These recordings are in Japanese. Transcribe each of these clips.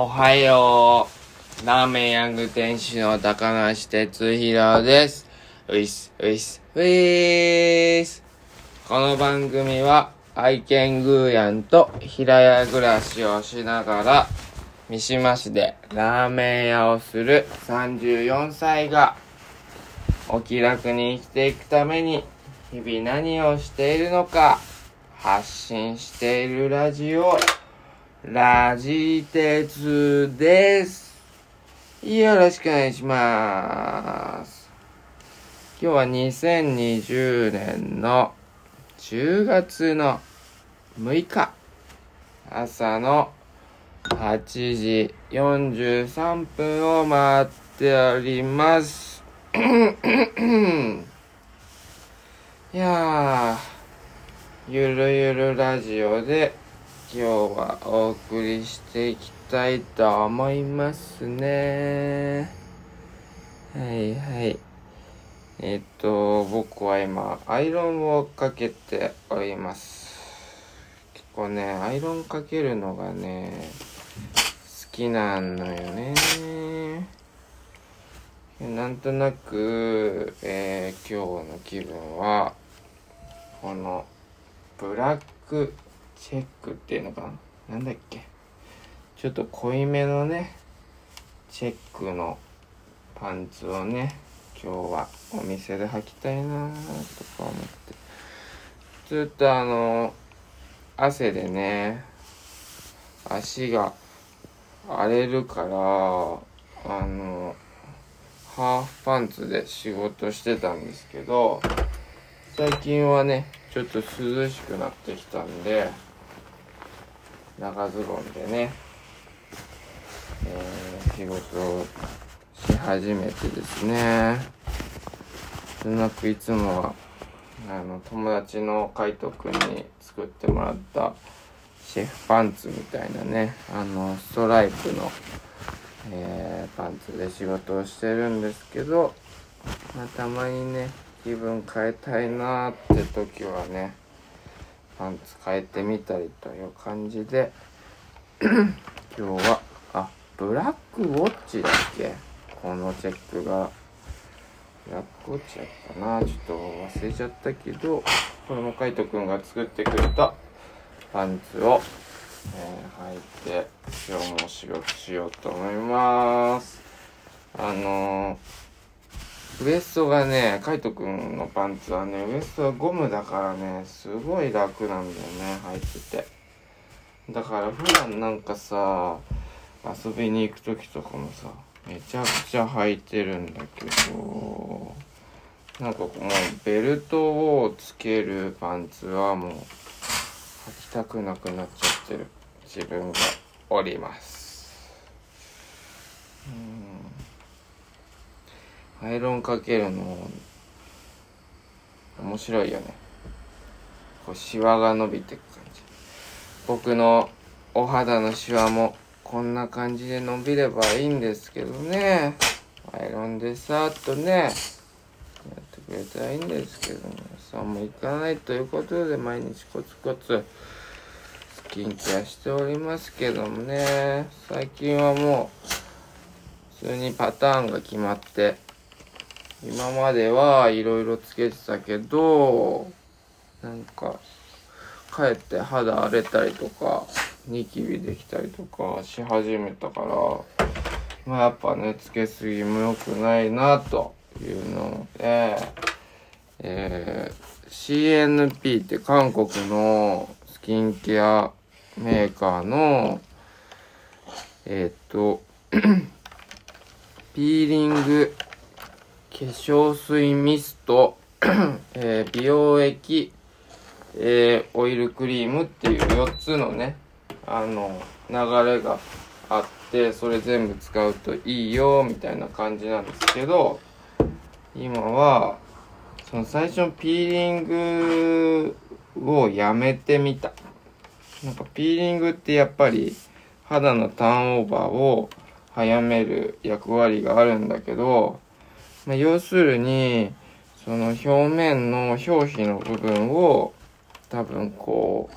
おはよう。ラーメンヤング店主の高梨哲弘です。この番組は愛犬グーヤンと平屋暮らしをしながら三島市でラーメン屋をする34歳がお気楽に生きていくために日々何をしているのか発信しているラジオラジテツです。よろしくお願いします。今日は2020年の10月の6日朝の8時43分を回っております。いやー、ゆるゆるラジオで今日はお送りしていきたいと思いますね。はい。僕は今アイロンをかけております。結構ね、アイロンかけるのがね好きなんのよね。なんとなく、今日の気分はこのブラックチェックっていうのかな、なんだっけ、ちょっと濃いめのねチェックのパンツをね、今日はお店で履きたいなとか思って、ずっと汗でね足が荒れるからハーフパンツで仕事してたんですけど、最近はねちょっと涼しくなってきたんで長ズボンでね、仕事をし始めてですね、うまくいつもは友達の海斗くんに作ってもらったシェフパンツみたいなね、ストライプの、パンツで仕事をしてるんですけど、たまにね気分変えたいなって時はねパンツ変えてみたりという感じで今日はブラックウォッチだっけ、このチェックがブラックウォッチだったな、ちょっと忘れちゃったけど、これも海斗くんが作ってくれたパンツを、履いて今日も仕事しようと思います。ウエストがね、海斗くんのパンツはね、ウエストはゴムだからね、すごい楽なんだよね、履いてて。だから普段なんかさ、遊びに行くときとかもさ、めちゃくちゃ履いてるんだけど、なんかこのベルトをつけるパンツはもう、履きたくなくなっちゃってる自分がおります。アイロンかけるの面白いよね。こうシワが伸びてく感じ。僕のお肌のシワもこんな感じで伸びればいいんですけどね、アイロンでさーっとねやってくれたらいいんですけども、そうもいかないということで毎日コツコツスキンケアしておりますけどもね、最近はもう普通にパターンが決まって、今まではいろいろつけてたけど、なんかかえって肌荒れたりとかニキビできたりとかし始めたから、まあやっぱねつけすぎも良くないなというので、CNP って韓国のスキンケアメーカーのピーリング化粧水ミスト、美容液、オイルクリームっていう4つのね流れがあって、それ全部使うといいよみたいな感じなんですけど、今はその最初のピーリングをやめてみた。なんかピーリングってやっぱり肌のターンオーバーを早める役割があるんだけど、要するにその表面の表皮の部分を多分こう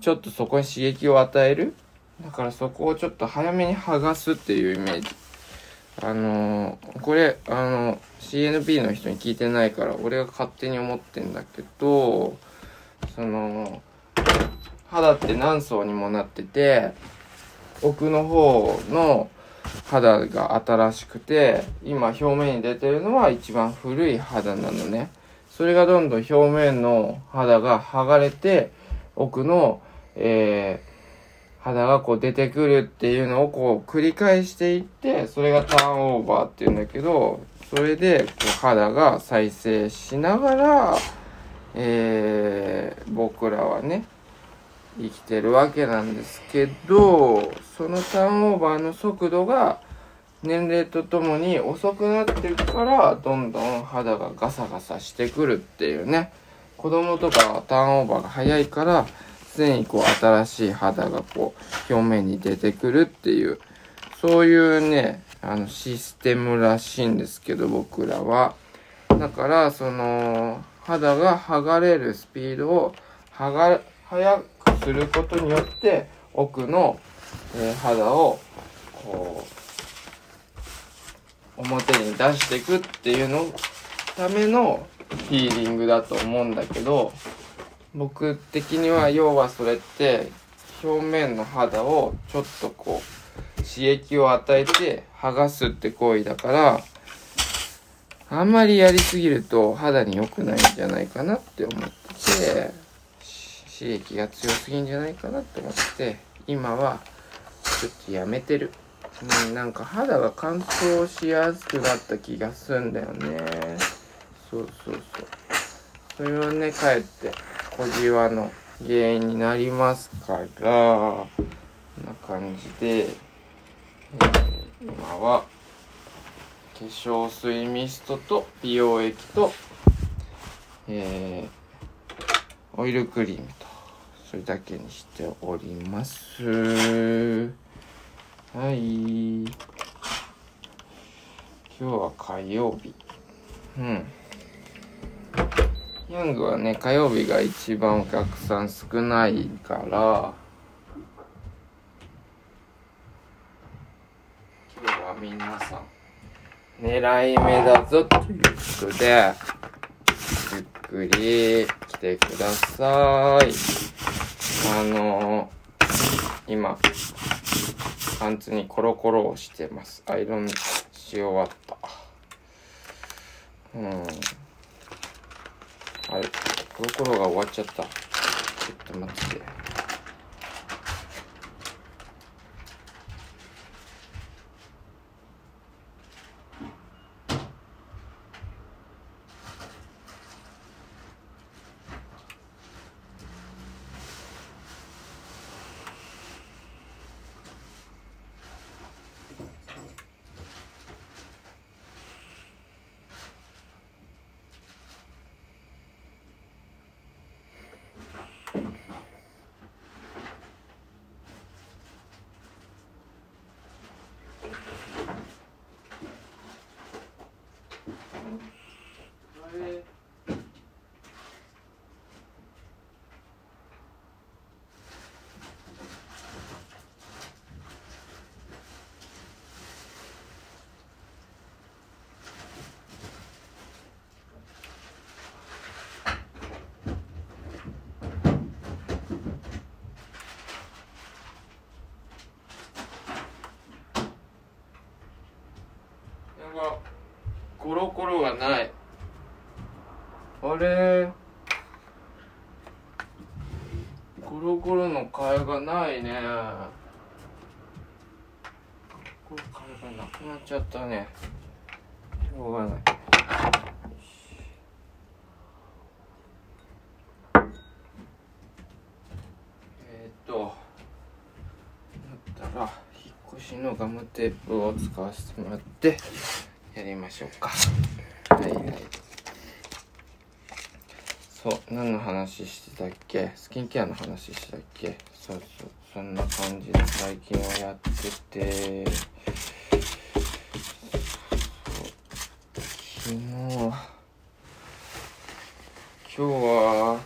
ちょっとそこに刺激を与えるだからそこをちょっと早めに剥がすっていうイメージ。これCNP の人に聞いてないから俺が勝手に思ってんだけど、その肌って何層にもなってて、奥の方の肌が新しくて、今表面に出てるのは一番古い肌なのね。それがどんどん表面の肌が剥がれて、奥の、肌がこう出てくるっていうのをこう繰り返していって、それがターンオーバーっていうんだけど、それでこう肌が再生しながら、僕らはね生きてるわけなんですけど、そのターンオーバーの速度が年齢とともに遅くなってるから、どんどん肌がガサガサしてくるっていうね。子供とかターンオーバーが早いから、常にこう新しい肌がこう表面に出てくるっていう、そういうねシステムらしいんですけど、僕らはだからその肌が剥がれるスピードを早くすることによって、奥の、肌をこう表に出していくっていうのためのヒーリングだと思うんだけど、僕的には要はそれって表面の肌をちょっとこう刺激を与えて剥がすって行為だから、あんまりやりすぎると肌に良くないんじゃないかなって思って、刺激が強すぎんじゃないかなって思って、今はちょっとやめてる。なんか肌が乾燥しやすくなった気がするんだよね。そうそうそう。それはね、かえって小じわの原因になりますから、こんな感じで、今は化粧水ミストと美容液と、オイルクリームと、それだけにしております。はい、今日は火曜日。ヤングはね、火曜日が一番お客さん少ないから、今日は皆さん狙い目だぞということで、ゆっくり来てください。今パンツにコロコロをしてます。アイロンし終わった。あれ、コロコロが終わっちゃった。ちょっと待って。コロコロがない。あれ、コロコロの替えがないね。これ替えがなくなっちゃったね。しょうがない。だったら引っ越しのガムテープを使わせてもらってやりましょうか。はいはい。そう、何の話してたっけ？スキンケアの話してたっけ？そうそう、そんな感じで最近はやってて、今日は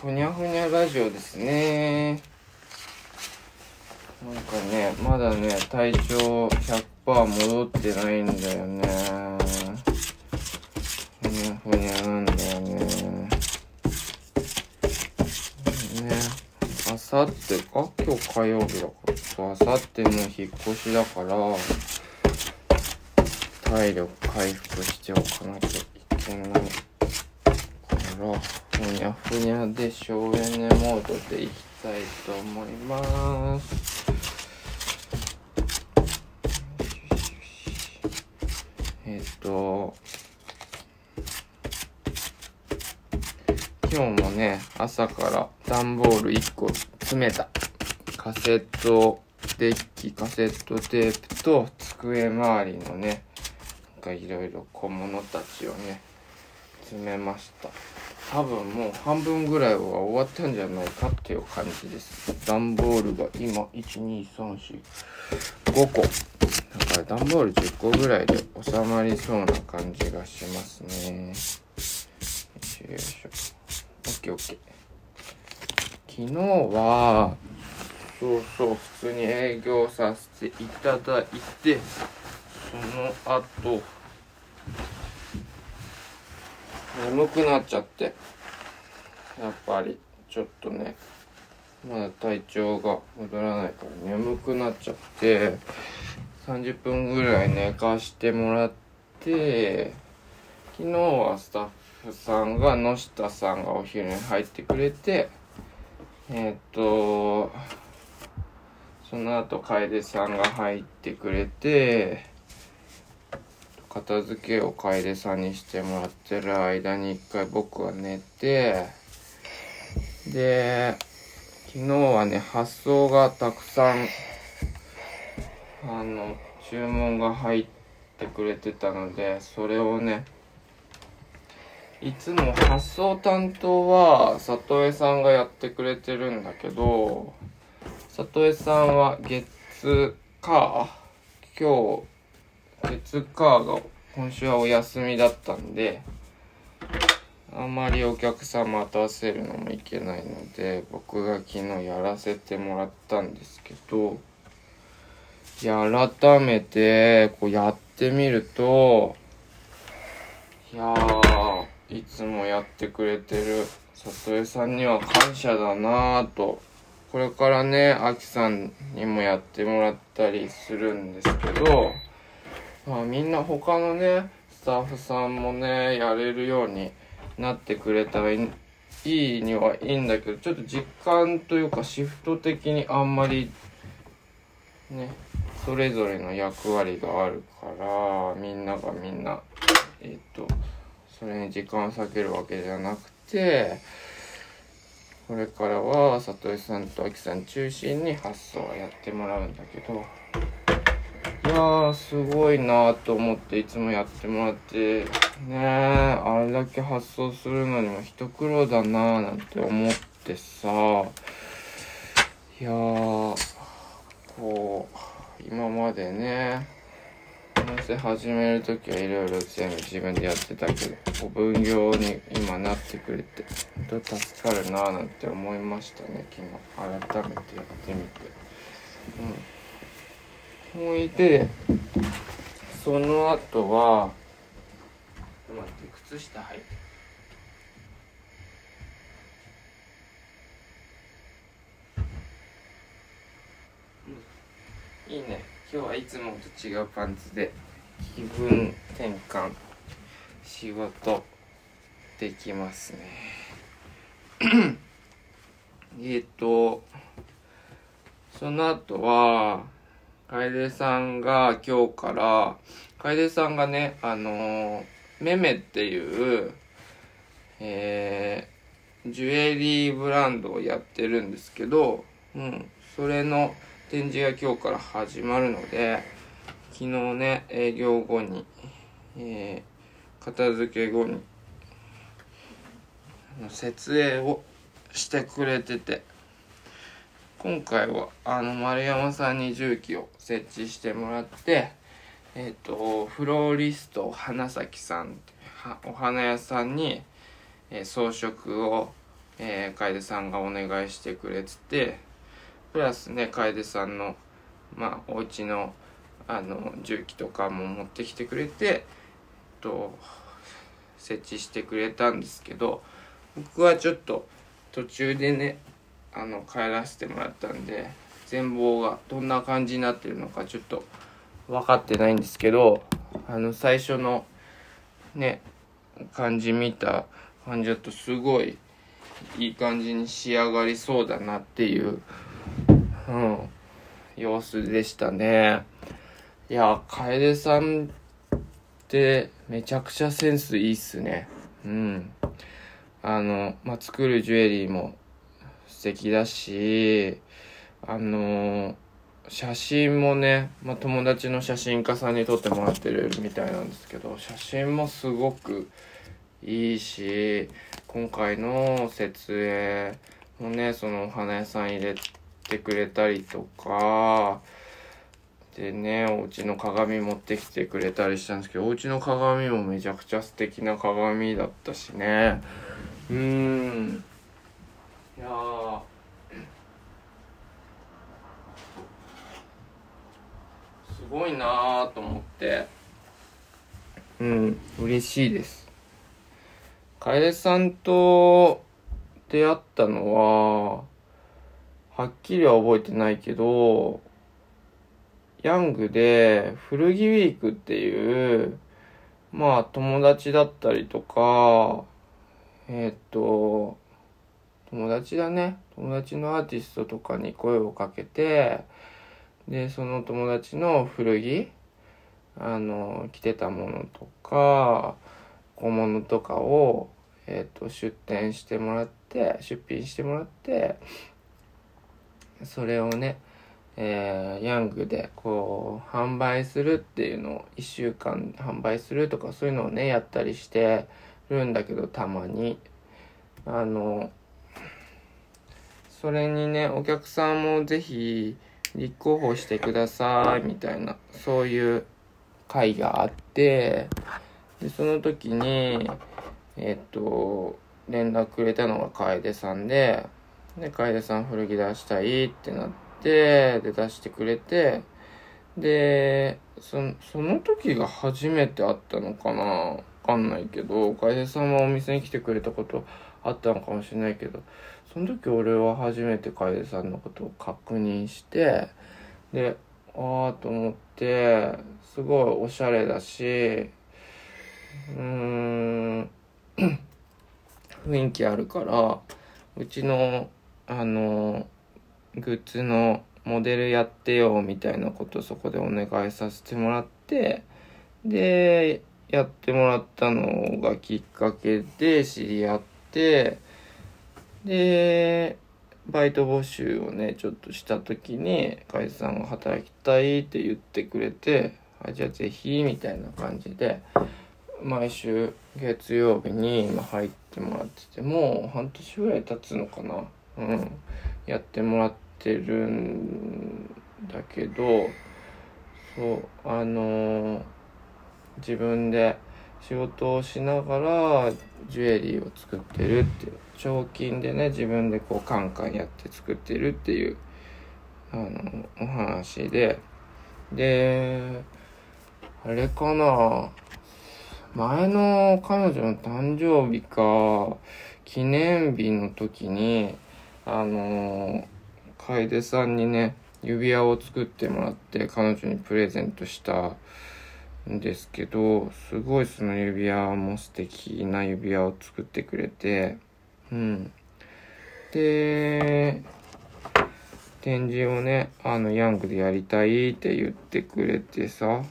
ふにゃふにゃラジオですね。なんかね、まだね、体調 100% 戻ってないんだよね。ふにゃふにゃなんだよね。ね、あさってか、今日火曜日だから、そう、あさっても引っ越しだから、体力回復しておかなきゃいけないから、ふにゃふにゃで省エネモードで生きたいと思います。今日もね、朝から段ボール1個詰めたカセットデッキ、カセットテープと机周りのね、なんかいろいろ小物たちをね、詰めました。多分もう半分ぐらいは終わったんじゃないかっていう感じです。段ボールが今、1、2、3、4、5個。だから段ボール10個ぐらいで収まりそうな感じがしますね。よいしょ。昨日は普通に営業させていただいて、その後眠くなっちゃって、やっぱりちょっとね、まだ体調が戻らないから眠くなっちゃって、30分ぐらい寝かしてもらって、昨日はスタッフさんが、野下さんがお昼に入ってくれて、その後楓さんが入ってくれて、片付けを楓さんにしてもらってる間に一回僕は寝て、で昨日はね、発送がたくさん注文が入ってくれてたので、それをね、いつも発送担当は里江さんがやってくれてるんだけど、里江さんは月火が今週はお休みだったんで、あんまりお客さん待たせるのもいけないので、僕が昨日やらせてもらったんですけど、改めてこうやってみると、いやー、いつもやってくれてる里江さんには感謝だなぁと。これからね、あきさんにもやってもらったりするんですけど、まあ、みんな他のね、スタッフさんもね、やれるようになってくれたらいいにはいいんだけど、ちょっと実感というかシフト的にあんまりね、それぞれの役割があるから、みんながみんなそれに時間を割けるわけじゃなくて、これからは里江さんとあきさん中心に発送はやってもらうんだけど、いやー、すごいなーと思って、いつもやってもらってね、あれだけ発送するのにも一苦労だなーなんて思ってさ、いやー、こう今までね、始めるときはいろいろ全部自分でやってたけど、分業に今なってくれて本当助かるなぁなんて思いましたね。昨日改めてやってみて、こういて、その後はちょっと待って、靴下履いて、いいね、今日はいつもと違うパンツで気分転換、仕事できますね。その後は楓さんが今日から、楓さんがね、メメっていう、ジュエリーブランドをやってるんですけど、それの展示が今日から始まるので、昨日ね、営業後に、片付け後に設営をしてくれてて、今回は丸山さんに重機を設置してもらって、フローリスト花咲さん、お花屋さんに、装飾を楓さんがお願いしてくれてて、ププラスね、楓さんの、まあ、お家の重機とかも持ってきてくれて、設置してくれたんですけど、僕はちょっと途中でね帰らせてもらったんで、全貌がどんな感じになってるのかちょっと分かってないんですけど、最初のね感じ見た感じだとすごいいい感じに仕上がりそうだなっていう、様子でしたね。いや、楓さんってめちゃくちゃセンスいいっすね。作るジュエリーも素敵だし、写真もね、友達の写真家さんに撮ってもらってるみたいなんですけど、写真もすごくいいし、今回の設営もね、そのお花屋さん入れてくれたりとかでね、お家の鏡持ってきてくれたりしたんですけど、お家の鏡もめちゃくちゃ素敵な鏡だったしね。いやー、すごいなーと思って、嬉しいです。楓さんと出会ったのははっきりは覚えてないけど、ヤングで古着ウィークっていう友達だったりとか、友達だね、友達のアーティストとかに声をかけて、でその友達の古着着てたものとか小物とかを、出品してもらって、それをね、ヤングでこう販売するっていうのを1週間販売するとか、そういうのをねやったりしてるんだけど、たまにそれにね、お客さんもぜひ立候補してくださいみたいな、そういう会があって、でその時に連絡くれたのが楓さんで、楓さん古着出したいってなって、で出してくれて、でその時が初めて会ったのかな、わかんないけど、楓さんはお店に来てくれたことあったのかもしれないけど、その時俺は初めて楓さんのことを確認して、でああと思って、すごいおしゃれだし、雰囲気あるから、うちのグッズのモデルやってよみたいなことをそこでお願いさせてもらって、でやってもらったのがきっかけで知り合って、でバイト募集をねちょっとした時に、楓さんが働きたいって言ってくれて、じゃあぜひみたいな感じで毎週月曜日に今入ってもらってて、もう半年ぐらい経つのかな、やってもらってるんだけど、そう自分で仕事をしながらジュエリーを作ってるっていう、彫金でね自分でこうカンカンやって作ってるっていうお話で、であれかな、前の彼女の誕生日か記念日の時に楓さんにね指輪を作ってもらって彼女にプレゼントしたんですけど、すごいその指輪も素敵な指輪を作ってくれて、で展示をねヤングでやりたいって言ってくれてさ、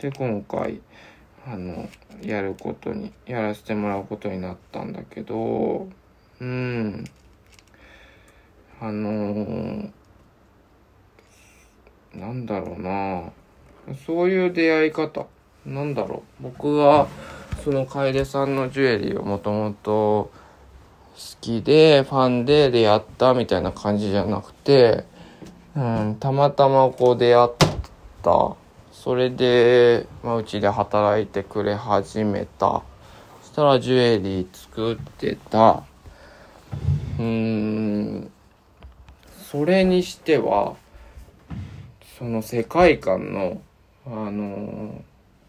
で今回やらせてもらうことになったんだけど、なんだろうな、そういう出会い方なんだろう、僕はその楓さんのジュエリーをもともと好きでファンで出会ったみたいな感じじゃなくて、たまたまこう出会った、それでうちで働いてくれ始めた、そしたらジュエリー作ってた、それにしてはその世界観の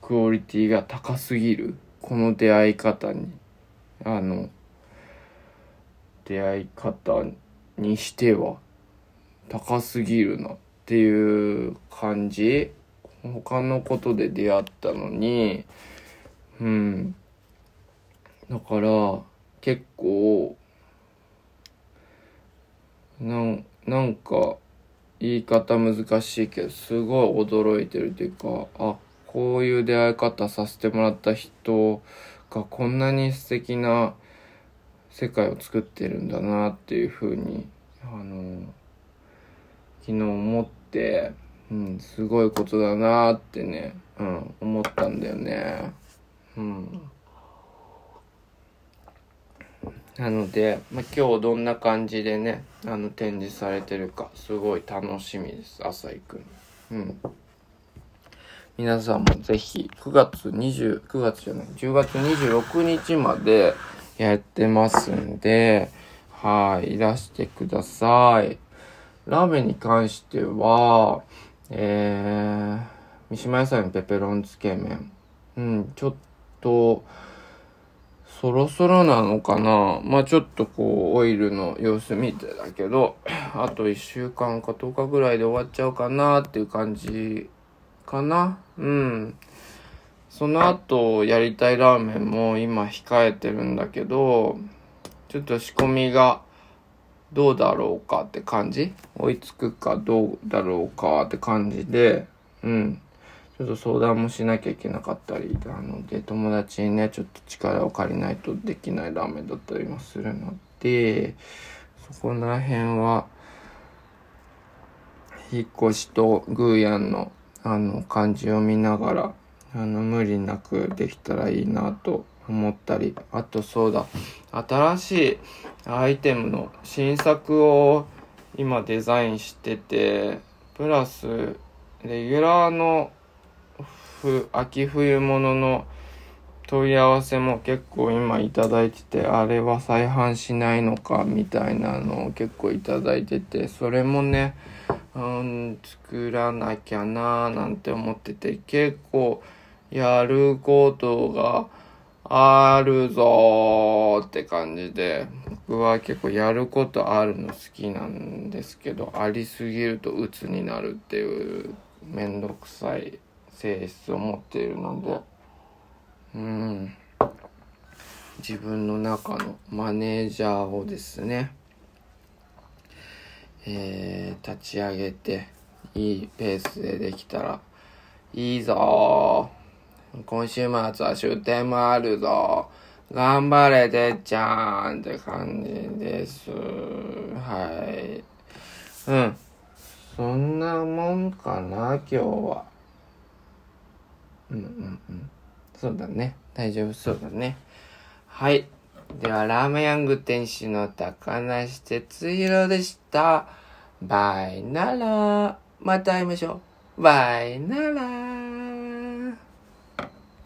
クオリティが高すぎる。この出会い方にしては高すぎるなっていう感じ。他のことで出会ったのに、うん、だから結構なんか言い方難しいけどすごい驚いてるというか、あ、こういう出会い方させてもらった人がこんなに素敵な世界を作ってるんだなっていうふうに昨日思って、うん、すごいことだなってね、うん、思ったんだよね。うん、なので、今日どんな感じでね展示されてるかすごい楽しみです。朝行くの、うん、皆さんもぜひ10月26日までやってますんで、はい、いらしてください。ラーメンに関しては、三島野菜のペペロンつけ麺、うん、ちょっとそろそろなのかな。ちょっとこうオイルの様子見てだけど、あと1週間か10日ぐらいで終わっちゃうかなっていう感じかな。うん。その後やりたいラーメンも今控えてるんだけど、ちょっと仕込みがどうだろうかって感じ、追いつくかどうだろうかって感じで、うん。ちょっと相談もしなきゃいけなかったりなので、友達にねちょっと力を借りないとできないラーメンだったりもするので、そこら辺は引っ越しとグーヤンの感じを見ながら無理なくできたらいいなと思ったり、あとそうだ、新しいアイテムの新作を今デザインしてて、プラスレギュラーの秋冬物の問い合わせも結構今いただいてて、あれは再販しないのかみたいなのを結構いただいてて、それもね、作らなきゃなーなんて思ってて、結構やることがあるぞーって感じで、僕は結構やることあるの好きなんですけど、ありすぎると鬱になるっていうめんどくさい性質を持っているので、うん、自分の中のマネージャーをですね、立ち上げていいペースでできたらいいぞー、今週末は終点もあるぞー、頑張れてっちゃーんって感じです。はい、うん、そんなもんかな今日は。うんうんうん、そうだね、大丈夫そうだね。はい、ではラーメンヤング店主の高梨哲弘でした。バイなら、また会いましょう。バイなら。